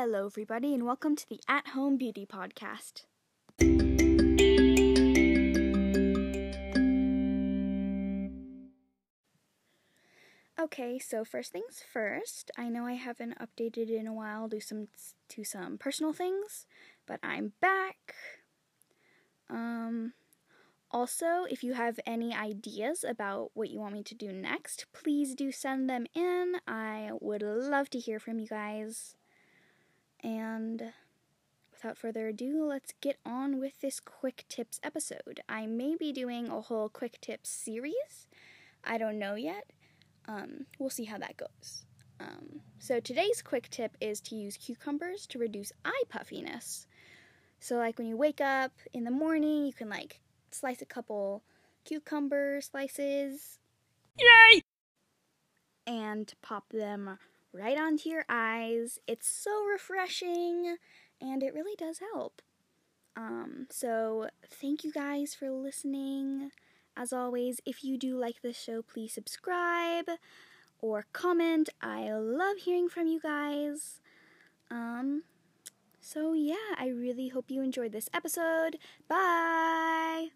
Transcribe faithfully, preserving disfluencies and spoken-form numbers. Hello everybody and welcome to the At Home Beauty Podcast. Okay, so first things first, I know I haven't updated in a while due some to some personal things, but I'm back. Um, also, if you have any ideas about what you want me to do next, please do send them in. I would love to hear from you guys. And without further ado, let's get on with this quick tips episode. I may be doing a whole quick tips series. I don't know yet. Um, we'll see how that goes. Um, so today's quick tip is to use cucumbers to reduce eye puffiness. So like when you wake up in the morning, you can like slice a couple cucumber slices. Yay! And pop them right onto your eyes. It's so refreshing, and it really does help. Um, so thank you guys for listening. As always, if you do like this show, please subscribe or comment. I love hearing from you guys. Um, so yeah, I really hope you enjoyed this episode. Bye!